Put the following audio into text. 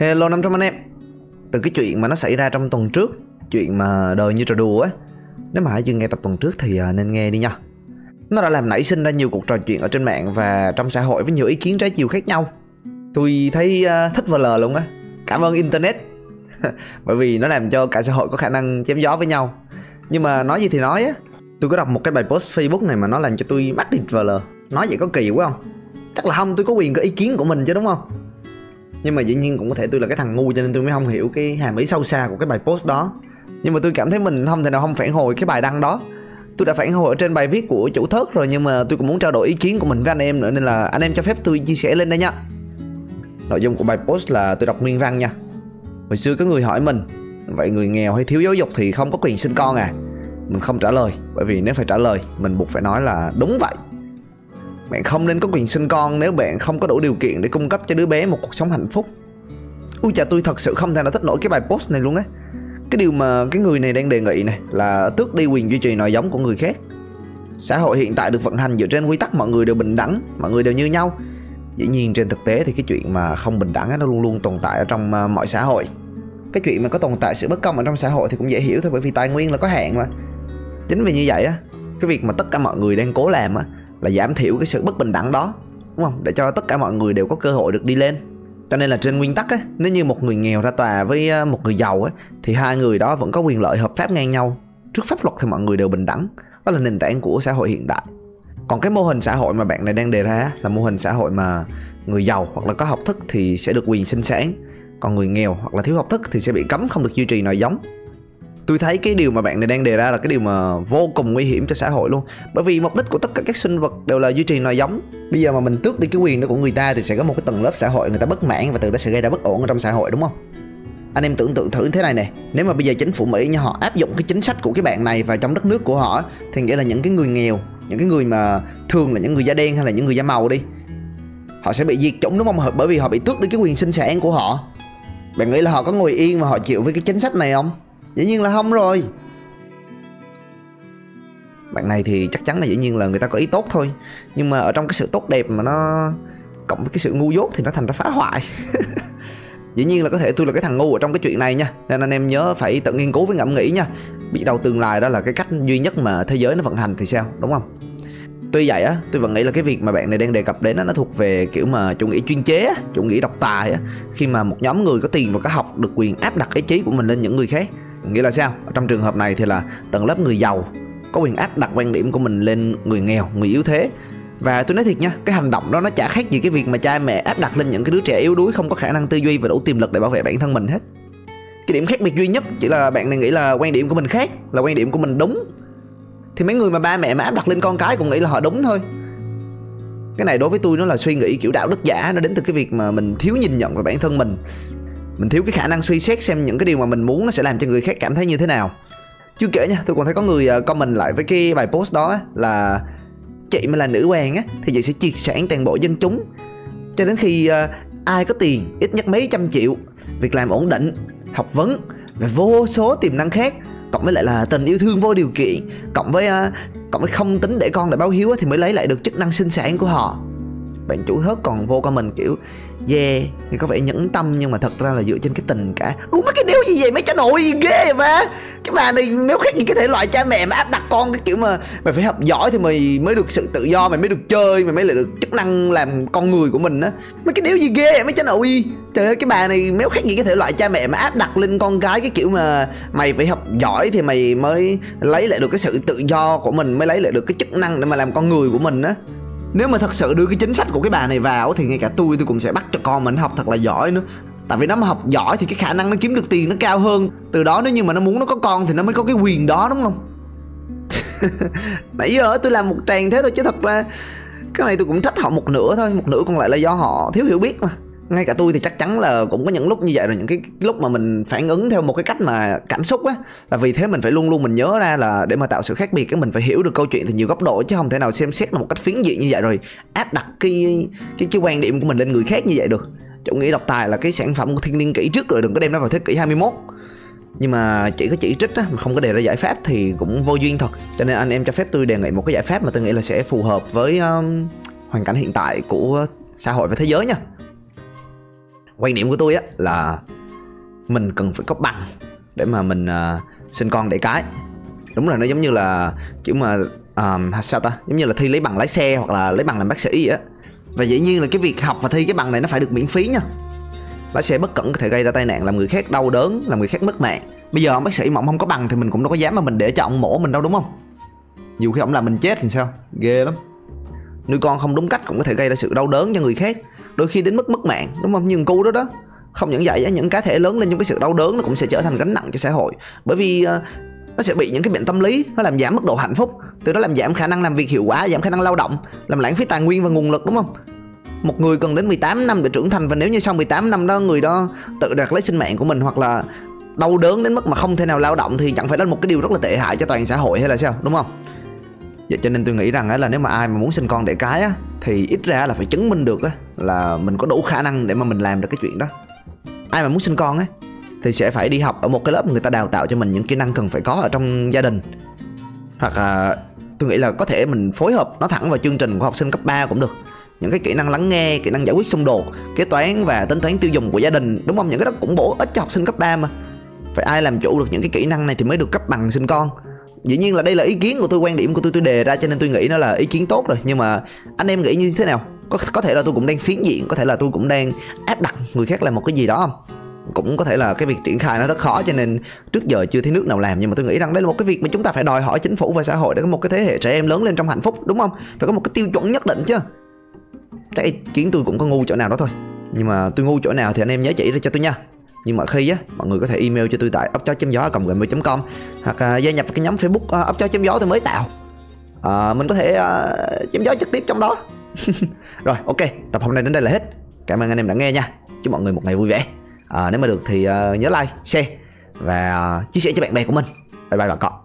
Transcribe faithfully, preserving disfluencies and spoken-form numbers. Hello năm trăm anh em. Từ cái chuyện mà nó xảy ra trong tuần trước, chuyện mà đời như trò đùa ấy, nếu mà hãy chưa nghe tập tuần trước thì nên nghe đi nha. Nó đã làm nảy sinh ra nhiều cuộc trò chuyện ở trên mạng và trong xã hội với nhiều ý kiến trái chiều khác nhau. Tôi thấy uh, thích vờ lờ luôn á. Cảm ơn Internet. Bởi vì nó làm cho cả xã hội có khả năng chém gió với nhau. Nhưng mà nói gì thì nói á, tôi có đọc một cái bài post Facebook này mà nó làm cho tôi mắc địt vờ lờ. Nói vậy có kỳ quá không? Chắc là không, tôi có quyền có ý kiến của mình chứ đúng không? Nhưng mà dĩ nhiên cũng có thể tôi là cái thằng ngu cho nên tôi mới không hiểu cái hàm ý sâu xa của cái bài post đó. Nhưng mà tôi cảm thấy mình không thể nào không phản hồi cái bài đăng đó. Tôi đã phản hồi ở trên bài viết của chủ thớt rồi, nhưng mà tôi cũng muốn trao đổi ý kiến của mình với anh em nữa, nên là anh em cho phép tôi chia sẻ lên đây nha. Nội dung của bài post là tôi đọc nguyên văn nha. Hồi xưa có người hỏi mình, vậy người nghèo hay thiếu giáo dục thì không có quyền sinh con à? Mình không trả lời, bởi vì nếu phải trả lời mình buộc phải nói là đúng vậy, bạn không nên có quyền sinh con nếu bạn không có đủ điều kiện để cung cấp cho đứa bé một cuộc sống hạnh phúc. Ui chà, tôi thật sự không thể nào thích nổi cái bài post này luôn á. Cái điều mà cái người này đang đề nghị này là tước đi quyền duy trì nòi giống của người khác. Xã hội hiện tại được vận hành dựa trên quy tắc mọi người đều bình đẳng, mọi người đều như nhau. Dĩ nhiên trên thực tế thì cái chuyện mà không bình đẳng ấy, nó luôn luôn tồn tại ở trong mọi xã hội. Cái chuyện mà có tồn tại sự bất công ở trong xã hội thì cũng dễ hiểu thôi, bởi vì tài nguyên là có hạn mà. Chính vì như vậy á, cái việc mà tất cả mọi người đang cố làm á là giảm thiểu cái sự bất bình đẳng đó, đúng không? Để cho tất cả mọi người đều có cơ hội được đi lên. Cho nên là trên nguyên tắc á, nếu như một người nghèo ra tòa với một người giàu á, thì hai người đó vẫn có quyền lợi hợp pháp ngang nhau. Trước pháp luật thì mọi người đều bình đẳng. Đó là nền tảng của xã hội hiện đại. Còn cái mô hình xã hội mà bạn này đang đề ra là mô hình xã hội mà người giàu hoặc là có học thức thì sẽ được quyền sinh sản, còn người nghèo hoặc là thiếu học thức thì sẽ bị cấm không được duy trì nòi giống. Tôi thấy cái điều mà bạn này đang đề ra là cái điều mà vô cùng nguy hiểm cho xã hội luôn. Bởi vì mục đích của tất cả các sinh vật đều là duy trì nòi giống. Bây giờ mà mình tước đi cái quyền đó của người ta thì sẽ có một cái tầng lớp xã hội người ta bất mãn, và từ đó sẽ gây ra bất ổn ở trong xã hội, đúng không? Anh em tưởng tượng thử thế này nè, nếu mà bây giờ chính phủ Mỹ như họ áp dụng cái chính sách của cái bạn này vào trong đất nước của họ, thì nghĩa là những cái người nghèo, những cái người mà thường là những người da đen hay là những người da màu đi, họ sẽ bị diệt chủng, đúng không? Bởi vì họ bị tước đi cái quyền sinh sản của họ. Bạn nghĩ là họ có ngồi yên mà họ chịu với cái chính sách này không? Dĩ nhiên là không rồi. Bạn này thì chắc chắn là dĩ nhiên là người ta có ý tốt thôi, nhưng mà ở trong cái sự tốt đẹp mà nó cộng với cái sự ngu dốt thì nó thành ra phá hoại. Dĩ nhiên là có thể tôi là cái thằng ngu ở trong cái chuyện này nha, nên anh em nhớ phải tự nghiên cứu với ngẫm nghĩ nha. Biết đâu tương lai đó là cái cách duy nhất mà thế giới nó vận hành thì sao, đúng không? Tuy vậy á, tôi vẫn nghĩ là cái việc mà bạn này đang đề cập đến á, nó thuộc về kiểu mà chủ nghĩa chuyên chế á, chủ nghĩa độc tài á, khi mà một nhóm người có tiền và có học được quyền áp đặt ý chí của mình lên những người khác. Nghĩa là sao? Trong trường hợp này thì là tầng lớp người giàu có quyền áp đặt quan điểm của mình lên người nghèo, người yếu thế. Và tôi nói thiệt nha, cái hành động đó nó chả khác gì cái việc mà cha mẹ áp đặt lên những cái đứa trẻ yếu đuối, không có khả năng tư duy và đủ tiềm lực để bảo vệ bản thân mình hết. Cái điểm khác biệt duy nhất chỉ là bạn này nghĩ là quan điểm của mình khác, là quan điểm của mình đúng. Thì mấy người mà ba mẹ mà áp đặt lên con cái cũng nghĩ là họ đúng thôi. Cái này đối với tôi nó là suy nghĩ kiểu đạo đức giả. Nó đến từ cái việc mà mình thiếu nhìn nhận về bản thân mình. Mình thiếu cái khả năng suy xét xem những cái điều mà mình muốn nó sẽ làm cho người khác cảm thấy như thế nào. Chưa kể nha, tôi còn thấy có người comment lại với cái bài post đó là chị mà là nữ hoàng á thì chị sẽ triệt sản toàn bộ dân chúng, cho đến khi ai có tiền ít nhất mấy trăm triệu, việc làm ổn định, học vấn và vô số tiềm năng khác, cộng với lại là tình yêu thương vô điều kiện, cộng với cộng với không tính để con để báo hiếu thì mới lấy lại được chức năng sinh sản của họ. Bạn chủ hớt còn vô comment kiểu yeah, thì có vẻ nhẫn tâm nhưng mà thật ra là dựa trên cái tình cả. Ủa mấy cái đéo gì vậy mấy cha nội ghê mà. Cái bà này nếu khác gì cái thể loại cha mẹ mà áp đặt con cái kiểu mà mày phải học giỏi thì mày mới được sự tự do, mày mới được chơi, mày mới lại được chức năng làm con người của mình á. Mấy cái đéo gì ghê vậy mấy cha nội. Trời ơi, cái bà này nếu khác gì cái thể loại cha mẹ mà áp đặt lên con gái cái kiểu mà mày phải học giỏi thì mày mới lấy lại được cái sự tự do của mình, mới lấy lại được cái chức năng để mà làm con người của mình á. Nếu mà thật sự đưa cái chính sách của cái bà này vào thì ngay cả tôi tôi cũng sẽ bắt cho con mình học thật là giỏi nữa. Tại vì nó mà học giỏi thì cái khả năng nó kiếm được tiền nó cao hơn. Từ đó nếu như mà nó muốn nó có con thì nó mới có cái quyền đó, đúng không? Nãy giờ tôi làm một tràng thế thôi chứ thật ra cái này tôi cũng trách họ một nửa thôi, một nửa còn lại là do họ thiếu hiểu biết mà. Ngay cả tôi thì chắc chắn là cũng có những lúc như vậy rồi, những cái lúc mà mình phản ứng theo một cái cách mà cảm xúc á. Là vì thế mình phải luôn luôn mình nhớ ra là để mà tạo sự khác biệt cái mình phải hiểu được câu chuyện từ nhiều góc độ, chứ không thể nào xem xét một cách phiến diện như vậy rồi áp đặt cái cái, cái quan điểm của mình lên người khác như vậy được. Chủ nghĩa độc tài là cái sản phẩm của thiên niên kỷ trước rồi, đừng có đem nó vào thế kỷ hai mươi mốt. Nhưng mà chỉ có chỉ trích á, mà không có đề ra giải pháp thì cũng vô duyên thật. Cho nên anh em cho phép tôi đề nghị một cái giải pháp mà tôi nghĩ là sẽ phù hợp với um, hoàn cảnh hiện tại của xã hội và thế giới nha. Quan điểm của tôi á là mình cần phải có bằng để mà mình uh, sinh con đẻ cái. Đúng là nó giống như là kiểu mà uh, sao ta, giống như là thi lấy bằng lái xe hoặc là lấy bằng làm bác sĩ á. Và dĩ nhiên là cái việc học và thi cái bằng này nó phải được miễn phí nha. Lái xe bất cẩn có thể gây ra tai nạn, làm người khác đau đớn, làm người khác mất mạng. Bây giờ ông bác sĩ mà ông không có bằng thì mình cũng đâu có dám mà mình để cho ông mổ mình đâu, đúng không? Nhiều khi ông làm mình chết thì sao, ghê lắm. Nuôi con không đúng cách cũng có thể gây ra sự đau đớn cho người khác, đôi khi đến mức mất mạng, đúng không? Nhưng cu đó đó, không những vậy, những cá thể lớn lên trong cái sự đau đớn nó cũng sẽ trở thành gánh nặng cho xã hội. Bởi vì nó sẽ bị những cái bệnh tâm lý, nó làm giảm mức độ hạnh phúc, từ đó làm giảm khả năng làm việc hiệu quả, giảm khả năng lao động, làm lãng phí tài nguyên và nguồn lực, đúng không? Một người cần đến mười tám năm để trưởng thành, và nếu như sau mười tám năm đó người đó tự đoạt lấy sinh mạng của mình hoặc là đau đớn đến mức mà không thể nào lao động thì chẳng phải là một cái điều rất là tệ hại cho toàn xã hội hay là sao, đúng không? Vậy cho nên tôi nghĩ rằng là nếu mà ai mà muốn sinh con đẻ cái á, thì ít ra là phải chứng minh được á, là mình có đủ khả năng để mà mình làm được cái chuyện đó. Ai mà muốn sinh con á thì sẽ phải đi học ở một cái lớp người ta đào tạo cho mình những kỹ năng cần phải có ở trong gia đình. Hoặc là tôi nghĩ là có thể mình phối hợp nó thẳng vào chương trình của học sinh cấp ba cũng được. Những cái kỹ năng lắng nghe, kỹ năng giải quyết xung đột, kế toán và tính toán tiêu dùng của gia đình, đúng không? Những cái đó cũng bổ ích cho học sinh cấp ba mà. Phải ai làm chủ được những cái kỹ năng này thì mới được cấp bằng sinh con. Dĩ nhiên là đây là ý kiến của tôi, quan điểm của tôi tôi đề ra, cho nên tôi nghĩ nó là ý kiến tốt rồi. Nhưng mà anh em nghĩ như thế nào? Có, có thể là tôi cũng đang phiến diện, có thể là tôi cũng đang áp đặt người khác làm một cái gì đó không? Cũng có thể là cái việc triển khai nó rất khó cho nên trước giờ chưa thấy nước nào làm. Nhưng mà tôi nghĩ rằng đây là một cái việc mà chúng ta phải đòi hỏi chính phủ và xã hội để có một cái thế hệ trẻ em lớn lên trong hạnh phúc, đúng không? Phải có một cái tiêu chuẩn nhất định chứ. Chắc ý kiến tôi cũng có ngu chỗ nào đó thôi. Nhưng mà tôi ngu chỗ nào thì anh em nhớ chỉ ra cho tôi nha. Nhưng mà khi á, mọi người có thể email cho tôi tại óc chó chém gió a còng gmail chấm com hoặc à, gia nhập vào cái nhóm Facebook à, óc chó chém gió tôi mới tạo. À, mình có thể à, chém gió trực tiếp trong đó. Rồi, ok, tập hôm nay đến đây là hết. Cảm ơn anh em đã nghe nha. Chúc mọi người một ngày vui vẻ. À, nếu mà được thì uh, nhớ like, share và uh, chia sẻ cho bạn bè của mình. Bye bye bà con.